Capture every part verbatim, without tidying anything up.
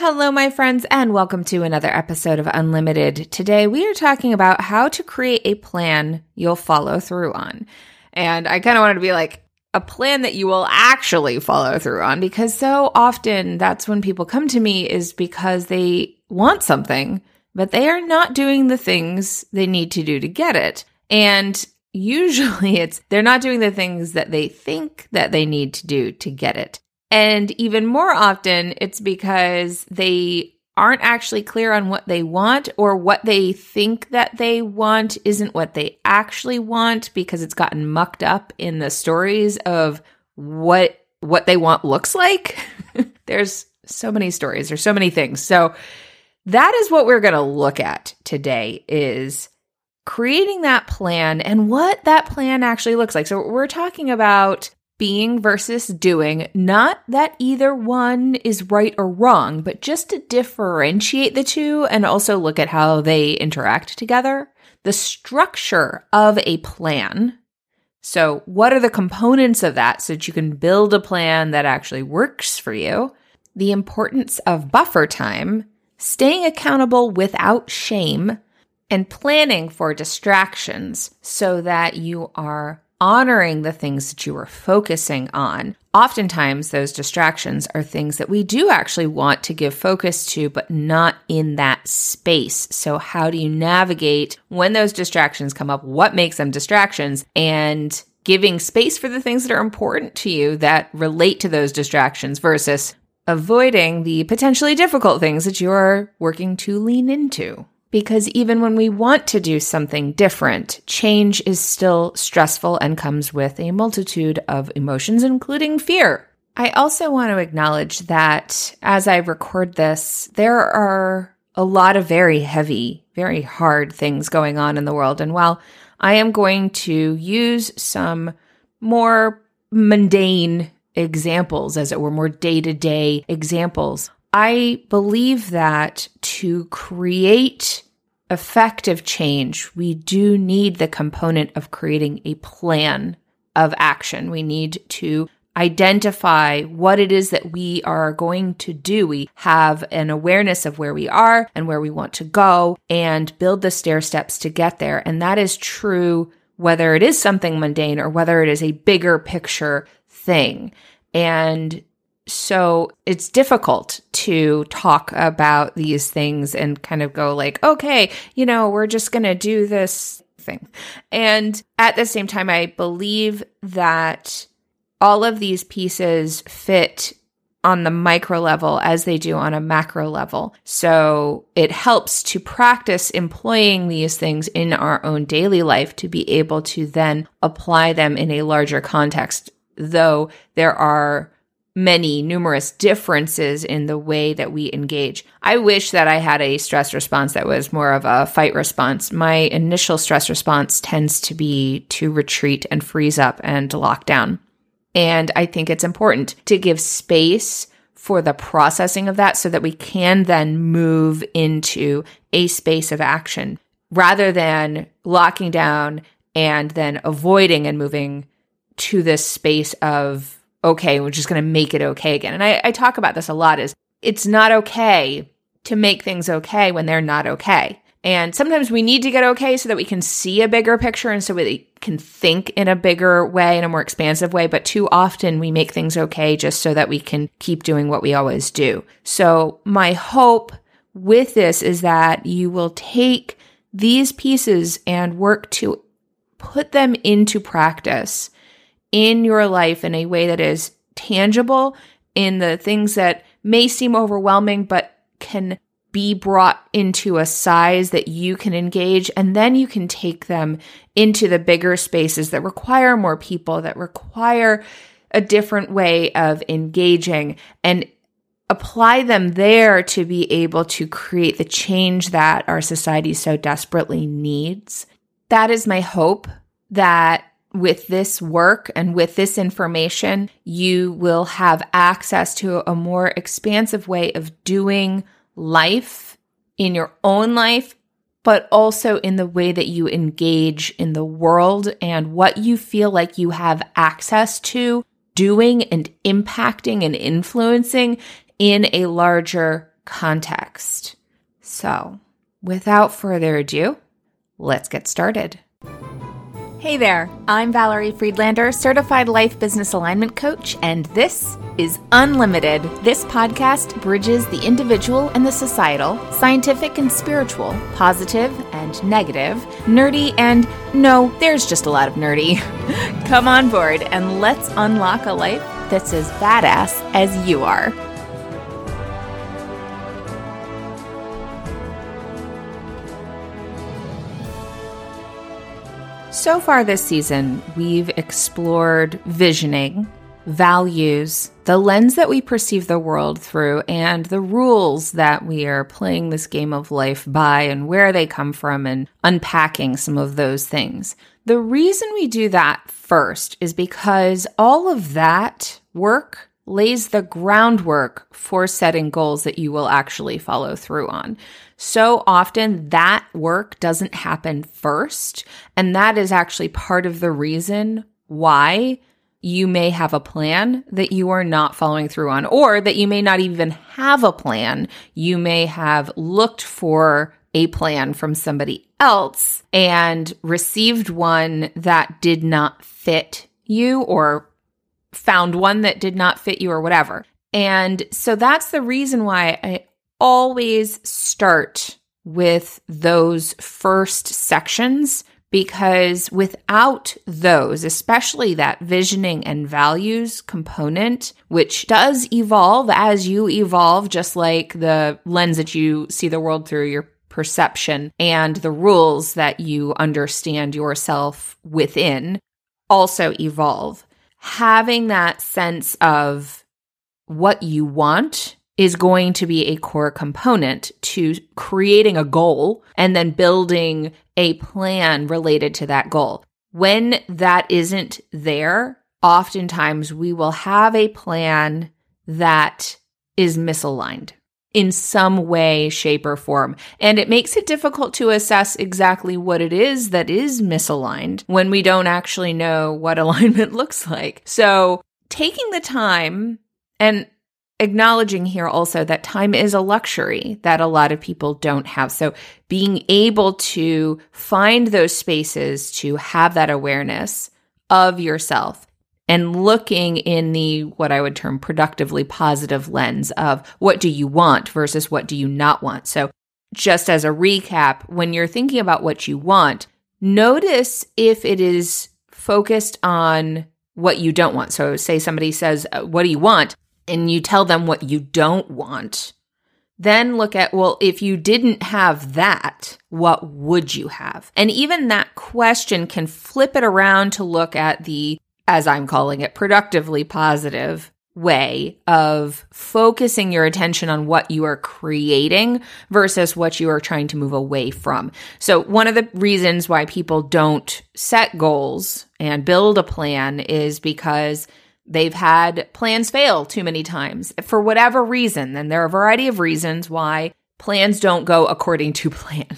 Hello, my friends, and welcome to another episode of Unlimited. Today, we are talking about how to create a plan you'll follow through on. And I kind of wanted to be like, a plan that you will actually follow through on, because so often that's when people come to me is because they want something, but they are not doing the things they need to do to get it. And usually it's they're not doing the things that they think that they need to do to get it. And even more often, it's because they aren't actually clear on what they want, or what they think that they want isn't what they actually want because it's gotten mucked up in the stories of what what they want looks like. There's so many stories, there's so many things. So that is what we're going to look at today, is creating that plan and what that plan actually looks like. So we're talking about being versus doing, not that either one is right or wrong, but just to differentiate the two and also look at how they interact together. The structure of a plan. So what are the components of that so that you can build a plan that actually works for you? The importance of buffer time, staying accountable without shame, and planning for distractions so that you are honoring the things that you are focusing on. Oftentimes, those distractions are things that we do actually want to give focus to, but not in that space. So how do you navigate when those distractions come up? What makes them distractions? And giving space for the things that are important to you that relate to those distractions versus avoiding the potentially difficult things that you are working to lean into. Because even when we want to do something different, change is still stressful and comes with a multitude of emotions, including fear. I also want to acknowledge that as I record this, there are a lot of very heavy, very hard things going on in the world. And while I am going to use some more mundane examples, as it were, more day-to-day examples, I believe that to create effective change, we do need the component of creating a plan of action. We need to identify what it is that we are going to do. We have an awareness of where we are and where we want to go and build the stair steps to get there. And that is true whether it is something mundane or whether it is a bigger picture thing. And so it's difficult to talk about these things and kind of go like, okay, you know, we're just going to do this thing. And at the same time, I believe that all of these pieces fit on the micro level as they do on a macro level. So it helps to practice employing these things in our own daily life to be able to then apply them in a larger context, though there are many numerous differences in the way that we engage. I wish that I had a stress response that was more of a fight response. My initial stress response tends to be to retreat and freeze up and lock down. And I think it's important to give space for the processing of that so that we can then move into a space of action rather than locking down and then avoiding and moving to this space of, okay, we're just going to make it okay again. And I, I talk about this a lot, is it's not okay to make things okay when they're not okay. And sometimes we need to get okay so that we can see a bigger picture and so we can think in a bigger way, in a more expansive way. But too often we make things okay just so that we can keep doing what we always do. So my hope with this is that you will take these pieces and work to put them into practice in your life in a way that is tangible, in the things that may seem overwhelming but can be brought into a size that you can engage, and then you can take them into the bigger spaces that require more people, that require a different way of engaging, and apply them there to be able to create the change that our society so desperately needs. That is my hope, that with this work and with this information, you will have access to a more expansive way of doing life in your own life, but also in the way that you engage in the world and what you feel like you have access to doing and impacting and influencing in a larger context. So, without further ado, let's get started. Hey there, I'm Valerie Friedlander, Certified Life Business Alignment Coach, and this is Unlimited. This podcast bridges the individual and the societal, scientific and spiritual, positive and negative, nerdy and, no, there's just a lot of nerdy. Come on board and let's unlock a life that's as badass as you are. So far this season, we've explored visioning, values, the lens that we perceive the world through, and the rules that we are playing this game of life by and where they come from, and unpacking some of those things. The reason we do that first is because all of that work lays the groundwork for setting goals that you will actually follow through on. So often that work doesn't happen first, and that is actually part of the reason why you may have a plan that you are not following through on, or that you may not even have a plan. You may have looked for a plan from somebody else and received one that did not fit you, or found one that did not fit you, or whatever. And so that's the reason why I always start with those first sections, because without those, especially that visioning and values component, which does evolve as you evolve, just like the lens that you see the world through, your perception, and the rules that you understand yourself within also evolve. Having that sense of what you want is going to be a core component to creating a goal and then building a plan related to that goal. When that isn't there, oftentimes we will have a plan that is misaligned in some way, shape, or form. And it makes it difficult to assess exactly what it is that is misaligned when we don't actually know what alignment looks like. So taking the time and acknowledging here also that time is a luxury that a lot of people don't have. So being able to find those spaces to have that awareness of yourself, and looking in the, what I would term, productively positive lens of what do you want versus what do you not want. So just as a recap, when you're thinking about what you want, notice if it is focused on what you don't want. So say somebody says, what do you want? And you tell them what you don't want. Then look at, well, if you didn't have that, what would you have? And even that question can flip it around to look at the, as I'm calling it, productively positive way of focusing your attention on what you are creating versus what you are trying to move away from. So one of the reasons why people don't set goals and build a plan is because they've had plans fail too many times for whatever reason. And there are a variety of reasons why plans don't go according to plan.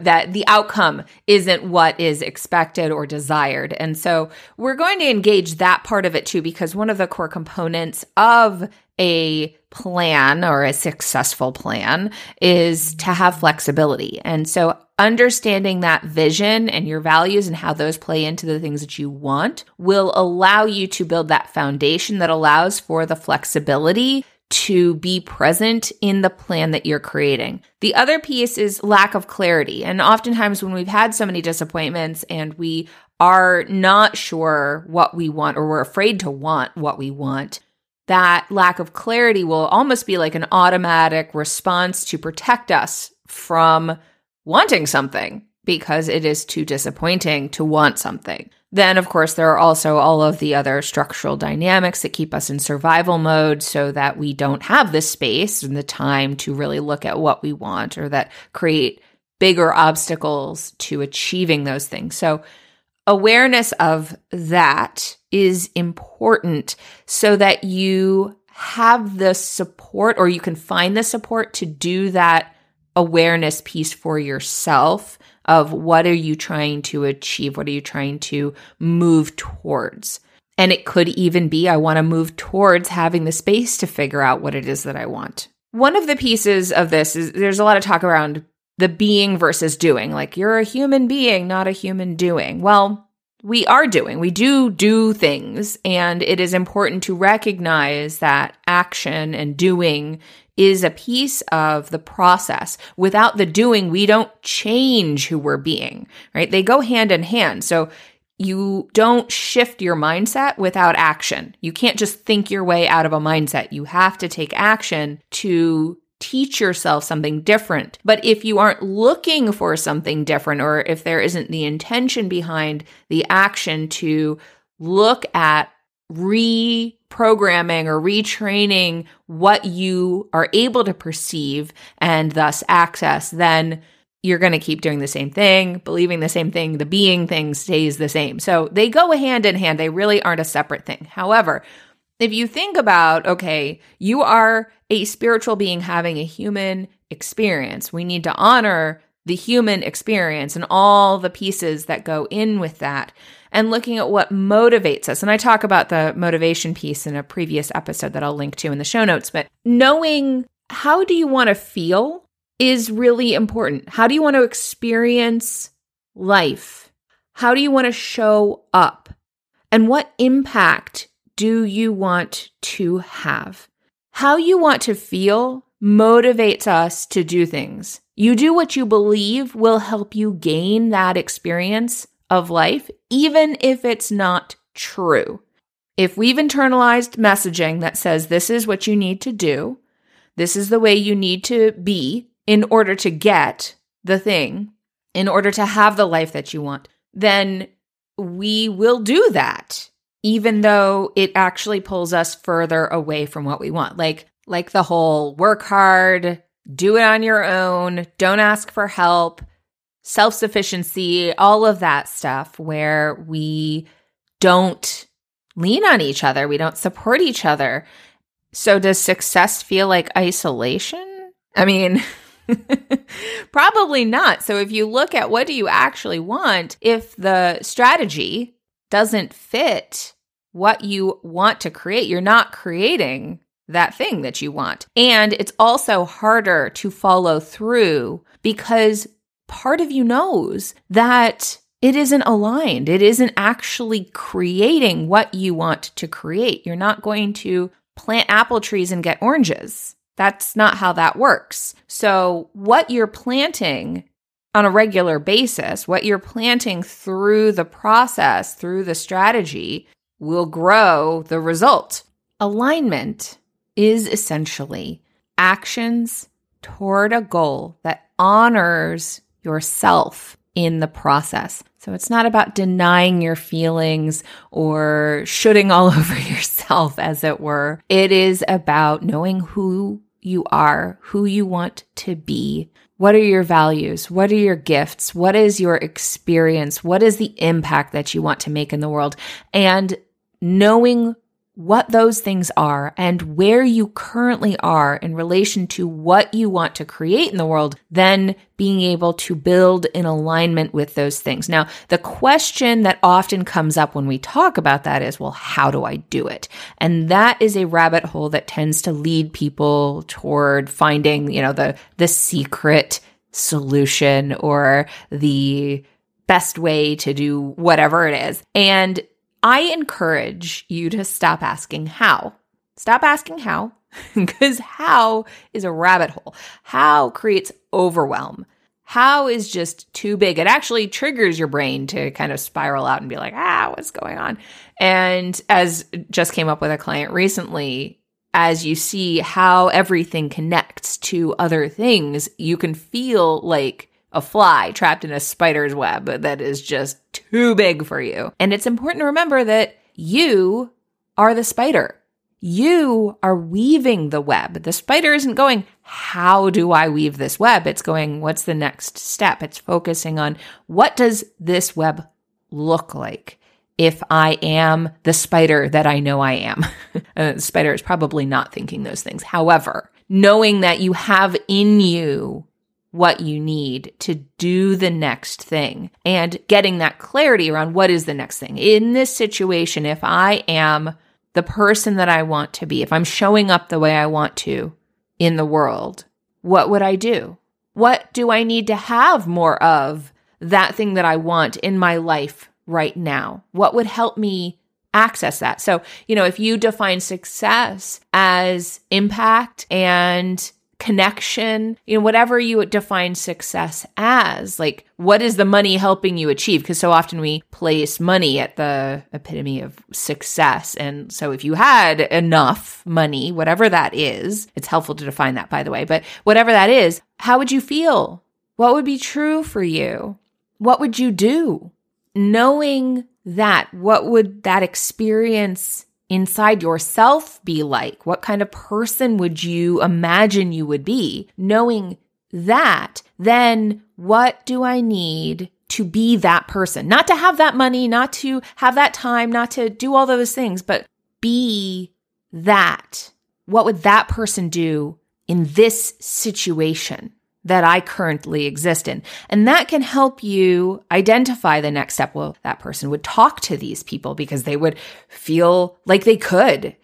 That the outcome isn't what is expected or desired. And so we're going to engage that part of it too, because one of the core components of a plan or a successful plan is to have flexibility. And so understanding that vision and your values and how those play into the things that you want will allow you to build that foundation that allows for the flexibility to be present in the plan that you're creating. The other piece is lack of clarity. And oftentimes when we've had so many disappointments and we are not sure what we want, or we're afraid to want what we want, that lack of clarity will almost be like an automatic response to protect us from wanting something, because it is too disappointing to want something. Then, of course, there are also all of the other structural dynamics that keep us in survival mode so that we don't have the space and the time to really look at what we want, or that create bigger obstacles to achieving those things. So awareness of that is important so that you have the support, or you can find the support to do that awareness piece for yourself of what are you trying to achieve? What are you trying to move towards? And it could even be, I want to move towards having the space to figure out what it is that I want. One of the pieces of this is there's a lot of talk around the being versus doing. Like, you're a human being, not a human doing. Well, we are doing. We do do things. And it is important to recognize that action and doing is a piece of the process. Without the doing, we don't change who we're being, right? They go hand in hand. So you don't shift your mindset without action. You can't just think your way out of a mindset. You have to take action to teach yourself something different. But if you aren't looking for something different, or if there isn't the intention behind the action to look at reprogramming or retraining what you are able to perceive and thus access, then you're going to keep doing the same thing, believing the same thing. The being thing stays the same. So they go hand in hand. They really aren't a separate thing. However, if you think about, okay, you are a spiritual being having a human experience, we need to honor the human experience and all the pieces that go in with that, and looking at what motivates us. And I talk about the motivation piece in a previous episode that I'll link to in the show notes, but knowing how do you want to feel is really important. How do you want to experience life? How do you want to show up? And what impact do you want to have? How you want to feel motivates us to do things. You do what you believe will help you gain that experience of life, even if it's not true. If we've internalized messaging that says this is what you need to do, this is the way you need to be in order to get the thing, in order to have the life that you want, then we will do that, even though it actually pulls us further away from what we want. Like, like the whole work hard, do it on your own, don't ask for help, self-sufficiency, all of that stuff where we don't lean on each other, we don't support each other. So does success feel like isolation? I mean, probably not. So if you look at what do you actually want, if the strategy doesn't fit what you want to create, you're not creating that thing that you want. And it's also harder to follow through because part of you knows that it isn't aligned. It isn't actually creating what you want to create. You're not going to plant apple trees and get oranges. That's not how that works. So what you're planting on a regular basis, what you're planting through the process, through the strategy, will grow the result. Alignment is essentially actions toward a goal that honors yourself in the process. So it's not about denying your feelings or shooting all over yourself, as it were. It is about knowing who you are, who you want to be. What are your values? What are your gifts? What is your experience? What is the impact that you want to make in the world? And knowing what those things are and where you currently are in relation to what you want to create in the world, then being able to build in alignment with those things. Now, the question that often comes up when we talk about that is, well, how do I do it? And that is a rabbit hole that tends to lead people toward finding, you know, the, the secret solution or the best way to do whatever it is. And I encourage you to stop asking how. Stop asking how, because how is a rabbit hole. How creates overwhelm. How is just too big. It actually triggers your brain to kind of spiral out and be like, ah, what's going on? And as just came up with a client recently, as you see how everything connects to other things, you can feel like a fly trapped in a spider's web that is just too big for you. And it's important to remember that you are the spider. You are weaving the web. The spider isn't going, how do I weave this web? It's going, what's the next step? It's focusing on what does this web look like if I am the spider that I know I am. uh, the spider is probably not thinking those things. However, knowing that you have in you what you need to do the next thing and getting that clarity around what is the next thing. In this situation, if I am the person that I want to be, if I'm showing up the way I want to, in the world, what would I do? What do I need to have more of that thing that I want in my life right now? What would help me access that? So, you know, if you define success as impact and connection, you know, whatever you define success as, like, what is the money helping you achieve? Because so often we place money at the epitome of success. And so if you had enough money, whatever that is, it's helpful to define that, by the way, but whatever that is, how would you feel? What would be true for you? What would you do? Knowing that, what would that experience inside yourself be like? What kind of person would you imagine you would be? Knowing that, then what do I need to be that person? Not to have that money, not to have that time, not to do all those things, but be that. What would that person do in this situation that I currently exist in? And that can help you identify the next step. Well, that person would talk to these people because they would feel like they could,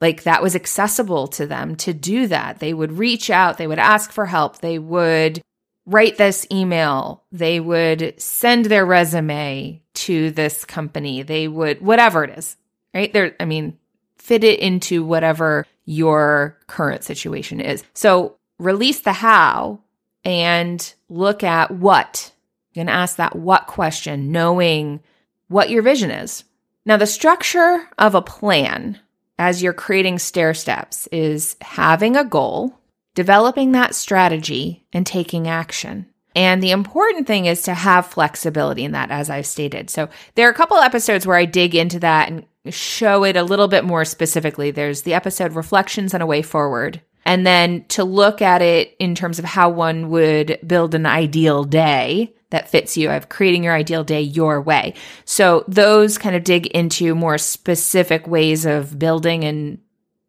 like that was accessible to them to do that. They would reach out, they would ask for help, they would write this email, they would send their resume to this company, they would, whatever it is, right? There, I mean, fit it into whatever your current situation is. So release the how and look at what. You're going to ask that what question, knowing what your vision is. Now, the structure of a plan as you're creating stair steps is having a goal, developing that strategy, and taking action. And the important thing is to have flexibility in that, as I've stated. So there are a couple episodes where I dig into that and show it a little bit more specifically. There's the episode Reflections on a Way Forward. And then to look at it in terms of how one would build an ideal day that fits you, of creating your ideal day your way. So those kind of dig into more specific ways of building and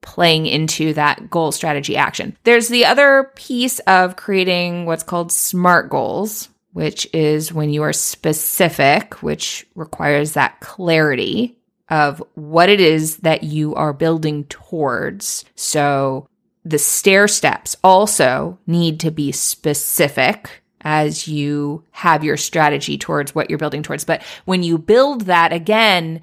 playing into that goal, strategy, action. There's the other piece of creating what's called SMART goals, which is when you are specific, which requires that clarity of what it is that you are building towards. So the stair steps also need to be specific as you have your strategy towards what you're building towards. But when you build that, again,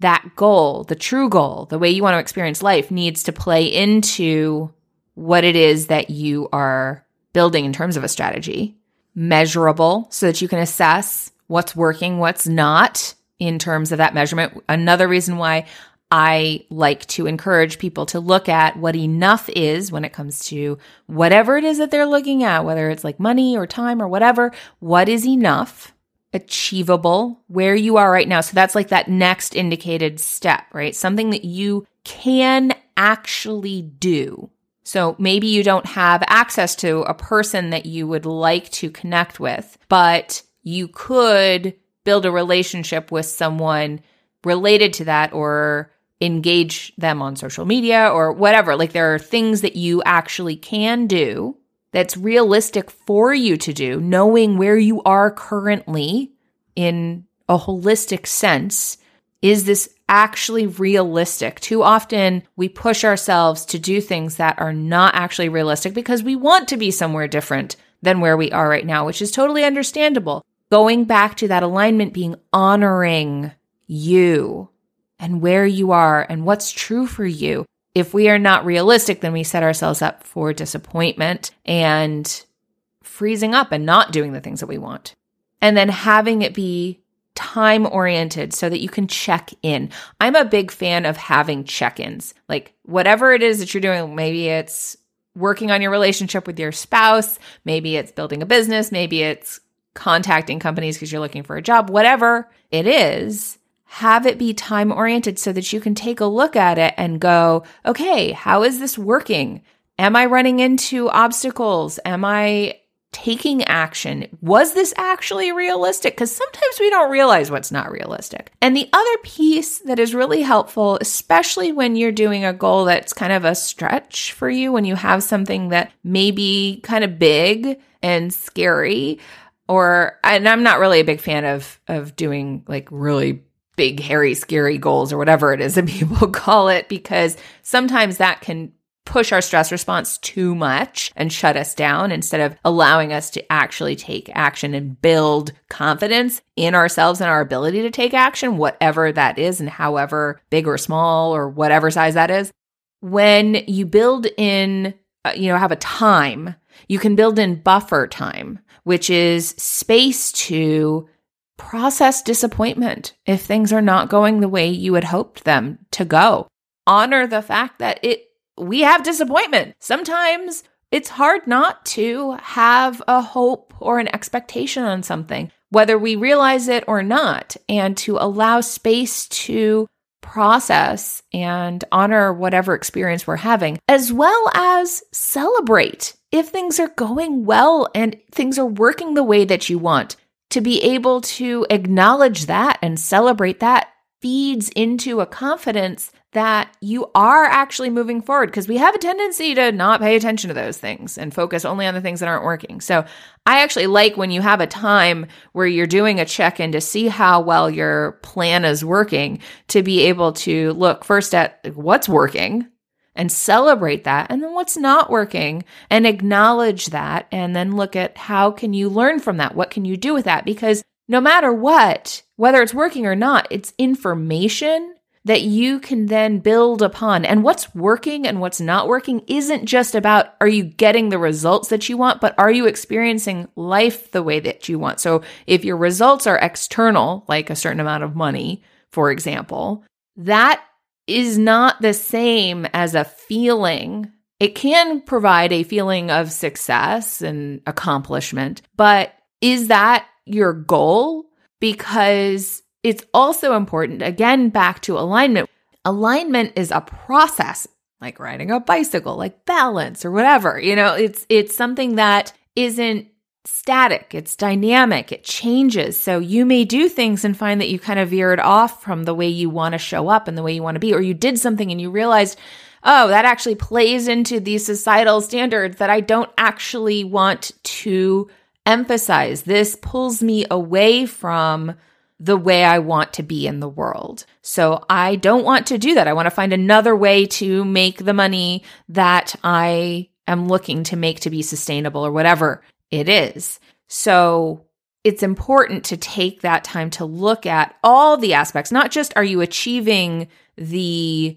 that goal, the true goal, the way you want to experience life needs to play into what it is that you are building in terms of a strategy. Measurable, so that you can assess what's working, what's not in terms of that measurement. Another reason why I like to encourage people to look at what enough is when it comes to whatever it is that they're looking at, whether it's like money or time or whatever. What is enough? Achievable, where you are right now. So that's like that next indicated step, right? Something that you can actually do. So maybe you don't have access to a person that you would like to connect with, but you could build a relationship with someone related to that, or engage them on social media or whatever. Like, there are things that you actually can do that's realistic for you to do, knowing where you are currently in a holistic sense. Is this actually realistic? Too often we push ourselves to do things that are not actually realistic because we want to be somewhere different than where we are right now, which is totally understandable. Going back to that alignment, being honoring you and where you are and what's true for you. If we are not realistic, then we set ourselves up for disappointment and freezing up and not doing the things that we want. And then having it be time-oriented so that you can check in. I'm a big fan of having check-ins. Like, whatever it is that you're doing, maybe it's working on your relationship with your spouse, maybe it's building a business, maybe it's contacting companies because you're looking for a job, whatever it is. Have it be time-oriented so that you can take a look at it and go, okay, how is this working? Am I running into obstacles? Am I taking action? Was this actually realistic? Because sometimes we don't realize what's not realistic. And the other piece that is really helpful, especially when you're doing a goal that's kind of a stretch for you, when you have something that may be kind of big and scary, or, and I'm not really a big fan of of doing like really big, hairy, scary goals or whatever it is that people call it, because sometimes that can push our stress response too much and shut us down instead of allowing us to actually take action and build confidence in ourselves and our ability to take action, whatever that is and however big or small or whatever size that is. When you build in, you know, have a time, you can build in buffer time, which is space to process disappointment if things are not going the way you had hoped them to go. Honor the fact that it we have disappointment. Sometimes it's hard not to have a hope or an expectation on something, whether we realize it or not, and to allow space to process and honor whatever experience we're having, as well as celebrate if things are going well and things are working the way that you want. To be able to acknowledge that and celebrate that feeds into a confidence that you are actually moving forward, because we have a tendency to not pay attention to those things and focus only on the things that aren't working. So I actually like when you have a time where you're doing a check-in to see how well your plan is working, to be able to look first at what's working and celebrate that, and then what's not working and acknowledge that, and then look at how can you learn from that? What can you do with that? Because no matter what, whether it's working or not, it's information that you can then build upon. And what's working and what's not working isn't just about, are you getting the results that you want, but are you experiencing life the way that you want? So if your results are external, like a certain amount of money, for example, that is not the same as a feeling. It can provide a feeling of success and accomplishment, but is that your goal? Because it's also important, again, back to alignment. Alignment is a process, like riding a bicycle, like balance or whatever. You know, it's it's something that isn't static. It's dynamic. It changes. So you may do things and find that you kind of veered off from the way you want to show up and the way you want to be, or you did something and you realized, oh, that actually plays into these societal standards that I don't actually want to emphasize. This pulls me away from the way I want to be in the world. So I don't want to do that. I want to find another way to make the money that I am looking to make to be sustainable or whatever it is. So it's important to take that time to look at all the aspects, not just are you achieving the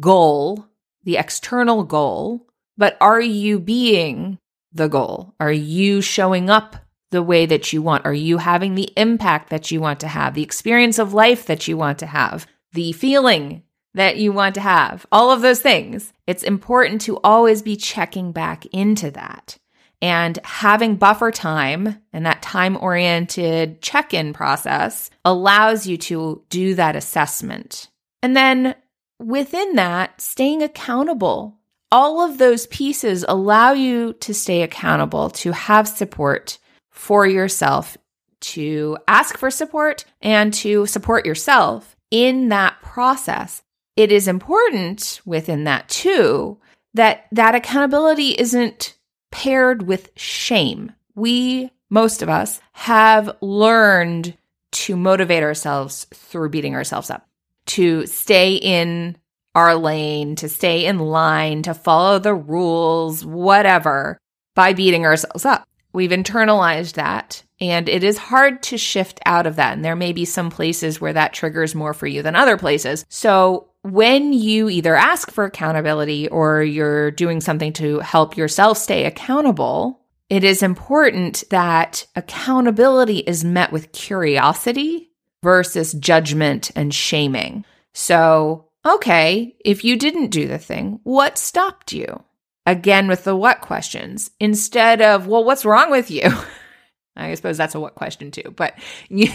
goal, the external goal, but are you being the goal? Are you showing up the way that you want? Are you having the impact that you want to have, the experience of life that you want to have, the feeling that you want to have, all of those things? It's important to always be checking back into that. And having buffer time and that time-oriented check-in process allows you to do that assessment. And then within that, staying accountable. All of those pieces allow you to stay accountable, to have support for yourself, to ask for support, and to support yourself in that process. It is important within that, too, that that accountability isn't paired with shame. We, most of us, have learned to motivate ourselves through beating ourselves up, to stay in our lane, to stay in line, to follow the rules, whatever, by beating ourselves up. We've internalized that, and it is hard to shift out of that. And there may be some places where that triggers more for you than other places. So when you either ask for accountability or you're doing something to help yourself stay accountable, it is important that accountability is met with curiosity versus judgment and shaming. So, okay, if you didn't do the thing, what stopped you? Again, with the what questions, instead of, well, what's wrong with you? I suppose that's a what question too, but you,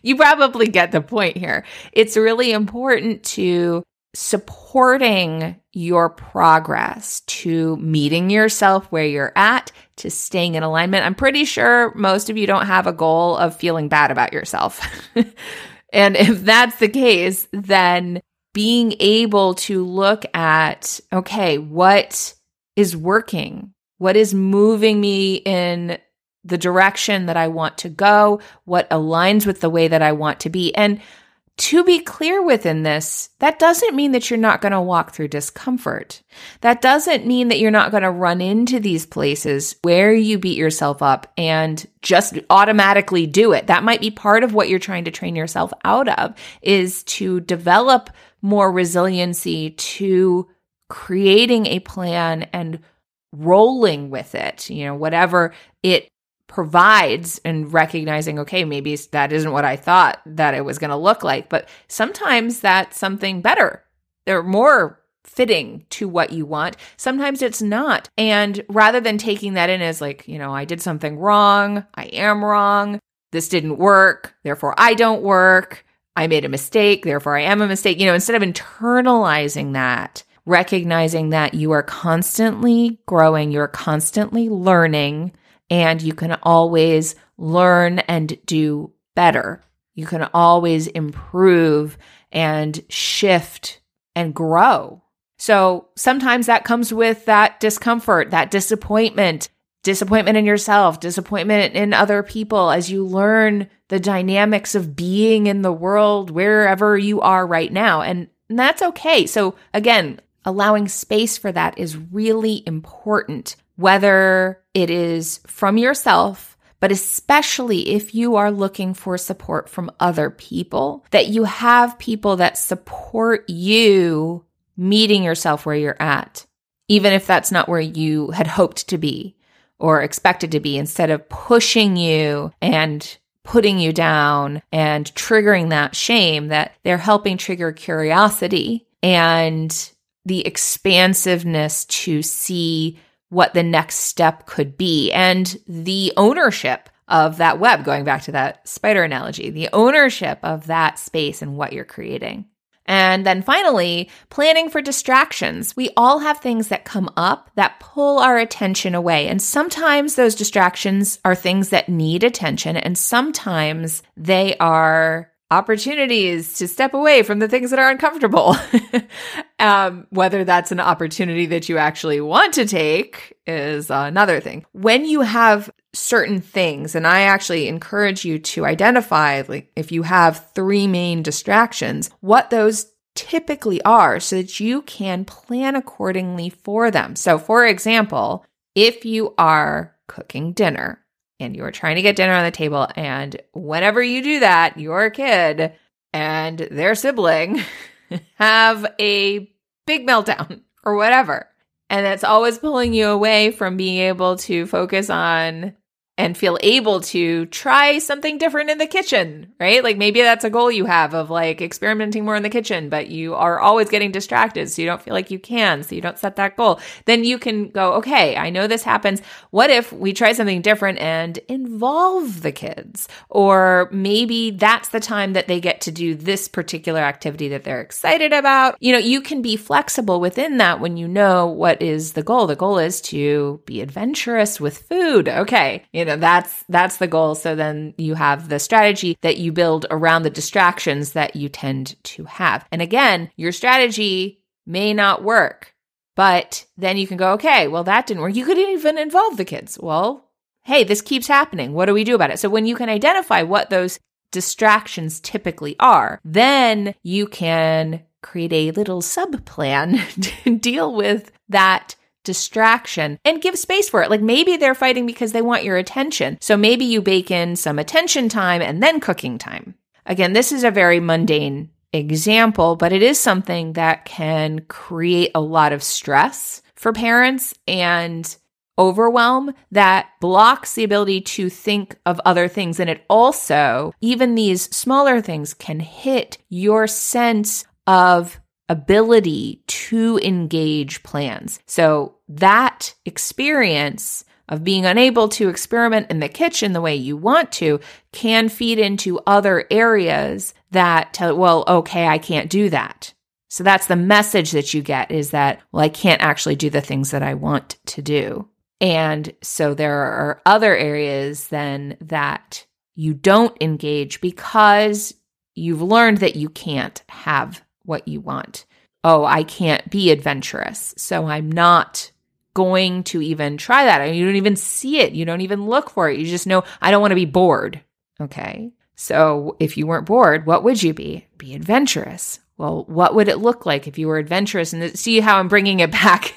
you probably get the point here. It's really important to supporting your progress, to meeting yourself where you're at, to staying in alignment. I'm pretty sure most of you don't have a goal of feeling bad about yourself. And if that's the case, then being able to look at, okay, what is working? What is moving me in the direction that I want to go, what aligns with the way that I want to be. And To be clear within this, that doesn't mean that you're not going to walk through discomfort. That doesn't mean that you're not going to run into these places where you beat yourself up and just automatically do it. That might be part of what you're trying to train yourself out of, is to develop more resiliency to creating a plan and rolling with it, you know, whatever it provides, and recognizing, okay, maybe that isn't what I thought that it was going to look like, but sometimes that's something better. They're more fitting to what you want. Sometimes it's not. And rather than taking that in as like, you know, I did something wrong, I am wrong, this didn't work, therefore I don't work, I made a mistake, therefore I am a mistake, you know, instead of internalizing that, recognizing that you are constantly growing, you're constantly learning, and you can always learn and do better. You can always improve and shift and grow. So sometimes that comes with that discomfort, that disappointment, disappointment in yourself, disappointment in other people as you learn the dynamics of being in the world wherever you are right now. And that's okay. So again, allowing space for that is really important, whether it is from yourself, but especially if you are looking for support from other people, that you have people that support you meeting yourself where you're at, even if that's not where you had hoped to be or expected to be, instead of pushing you and putting you down and triggering that shame, that they're helping trigger curiosity and the expansiveness to see what the next step could be, and the ownership of that web, going back to that spider analogy, the ownership of that space and what you're creating. And then finally, planning for distractions. We all have things that come up that pull our attention away. And sometimes those distractions are things that need attention, and sometimes they are opportunities to step away from the things that are uncomfortable, um, whether that's an opportunity that you actually want to take is another thing. When you have certain things, and I actually encourage you to identify, like if you have three main distractions, what those typically are so that you can plan accordingly for them. So for example, if you are cooking dinner, and you're trying to get dinner on the table, and whenever you do that, your kid and their sibling have a big meltdown or whatever. And that's always pulling you away from being able to focus on and feel able to try something different in the kitchen, right? Like maybe that's a goal you have of like experimenting more in the kitchen, but you are always getting distracted, so you don't feel like you can, so you don't set that goal. Then you can go, okay, I know this happens. What if we try something different and involve the kids? Or maybe that's the time that they get to do this particular activity that they're excited about. You know, you can be flexible within that when you know what is the goal. The goal is to be adventurous with food. Okay, you know, That's that's the goal. So then you have the strategy that you build around the distractions that you tend to have. And again, your strategy may not work, but then you can go, okay, well, that didn't work. You could even involve the kids. Well, hey, this keeps happening. What do we do about it? So when you can identify what those distractions typically are, then you can create a little sub plan to deal with that distraction and give space for it. Like maybe they're fighting because they want your attention. So maybe you bake in some attention time and then cooking time. Again, this is a very mundane example, but it is something that can create a lot of stress for parents and overwhelm that blocks the ability to think of other things. And it also, even these smaller things can hit your sense of ability to engage plans. So that experience of being unable to experiment in the kitchen the way you want to can feed into other areas that tell, well, okay, I can't do that. So that's the message that you get, is that, well, I can't actually do the things that I want to do. And so there are other areas then that you don't engage because you've learned that you can't have what you want. Oh, I can't be adventurous, so I'm not going to even try that. You don't even see it. You don't even look for it. You just know, I don't want to be bored. Okay. So if you weren't bored, what would you be? Be adventurous. Well, what would it look like if you were adventurous? And see how I'm bringing it back,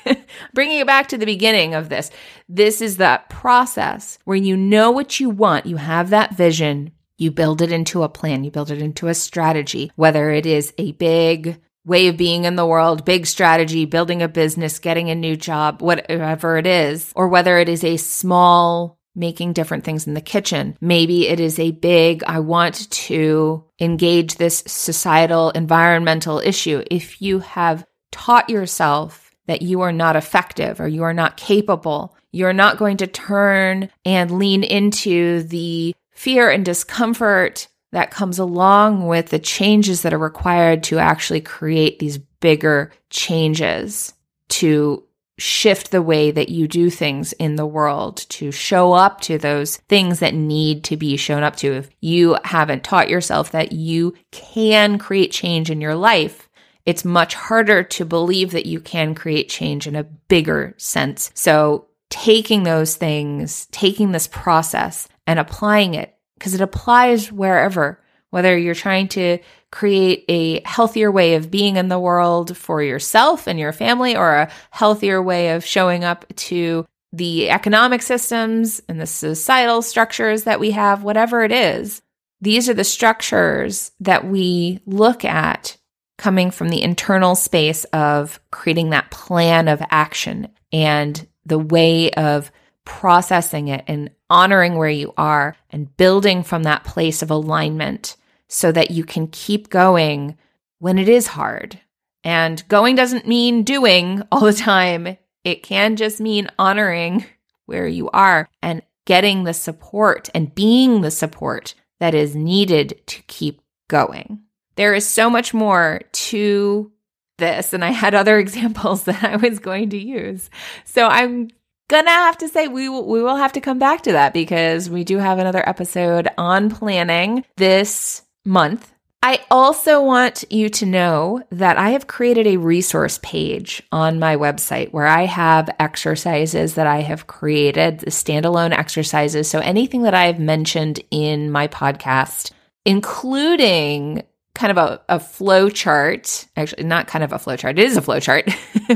bringing it back to the beginning of this. This is that process where you know what you want. You have that vision. You build it into a plan. You build it into a strategy, whether it is a big way of being in the world, big strategy, building a business, getting a new job, whatever it is, or whether it is a small making different things in the kitchen. Maybe it is a big, I want to engage this societal environmental issue. If you have taught yourself that you are not effective or you are not capable, you're not going to turn and lean into the fear and discomfort that comes along with the changes that are required to actually create these bigger changes, to shift the way that you do things in the world, to show up to those things that need to be shown up to. If you haven't taught yourself that you can create change in your life, it's much harder to believe that you can create change in a bigger sense. So taking those things, taking this process and applying it, because it applies wherever, whether you're trying to create a healthier way of being in the world for yourself and your family, or a healthier way of showing up to the economic systems and the societal structures that we have, whatever it is. These are the structures that we look at coming from the internal space of creating that plan of action and the way of processing it and honoring where you are and building from that place of alignment so that you can keep going when it is hard. And going doesn't mean doing all the time. It can just mean honoring where you are and getting the support and being the support that is needed to keep going. There is so much more to this, and I had other examples that I was going to use. So I'm Gonna have to say we will, we will have to come back to that, because we do have another episode on planning this month. I also want you to know that I have created a resource page on my website where I have exercises that I have created, the standalone exercises. So anything that I've mentioned in my podcast, including kind of a, a flow chart, actually not kind of a flow chart, it is a flow chart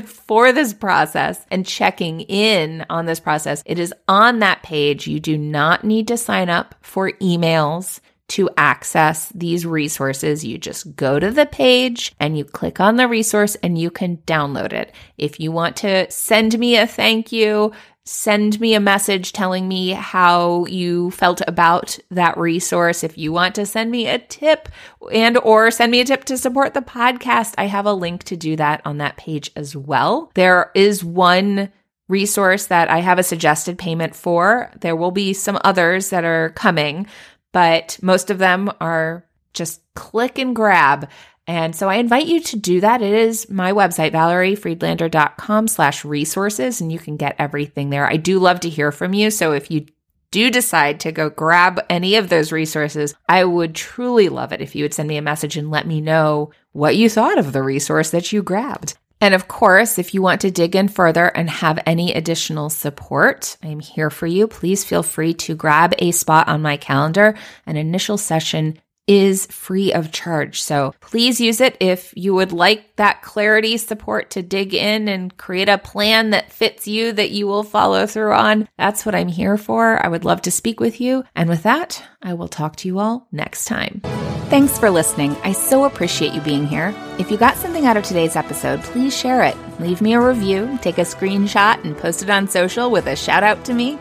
for this process and checking in on this process. It is on that page. You do not need to sign up for emails to access these resources. You just go to the page and you click on the resource and you can download it. If you want to send me a thank you, send me a message telling me how you felt about that resource. If you want to send me a tip and or send me a tip to support the podcast, I have a link to do that on that page as well. There is one resource that I have a suggested payment for. There will be some others that are coming, but most of them are just click and grab. And so I invite you to do that. It is my website, valeriefriedlander.com slash resources, and you can get everything there. I do love to hear from you. So if you do decide to go grab any of those resources, I would truly love it if you would send me a message and let me know what you thought of the resource that you grabbed. And of course, if you want to dig in further and have any additional support, I'm here for you. Please feel free to grab a spot on my calendar. An initial session is free of charge. So please use it if you would like that clarity support to dig in and create a plan that fits you, that you will follow through on. That's what I'm here for. I would love to speak with you. And with that, I will talk to you all next time. Thanks for listening. I so appreciate you being here. If you got something out of today's episode, please share it. Leave me a review, take a screenshot and post it on social with a shout out to me.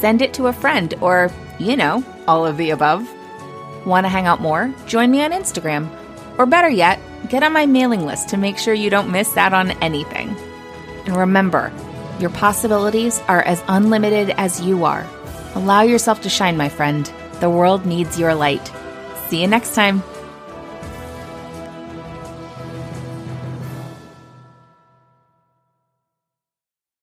Send it to a friend, or, you know, all of the above. Want to hang out more? Join me on Instagram. Or better yet, get on my mailing list to make sure you don't miss out on anything. And remember, your possibilities are as unlimited as you are. Allow yourself to shine, my friend. The world needs your light. See you next time.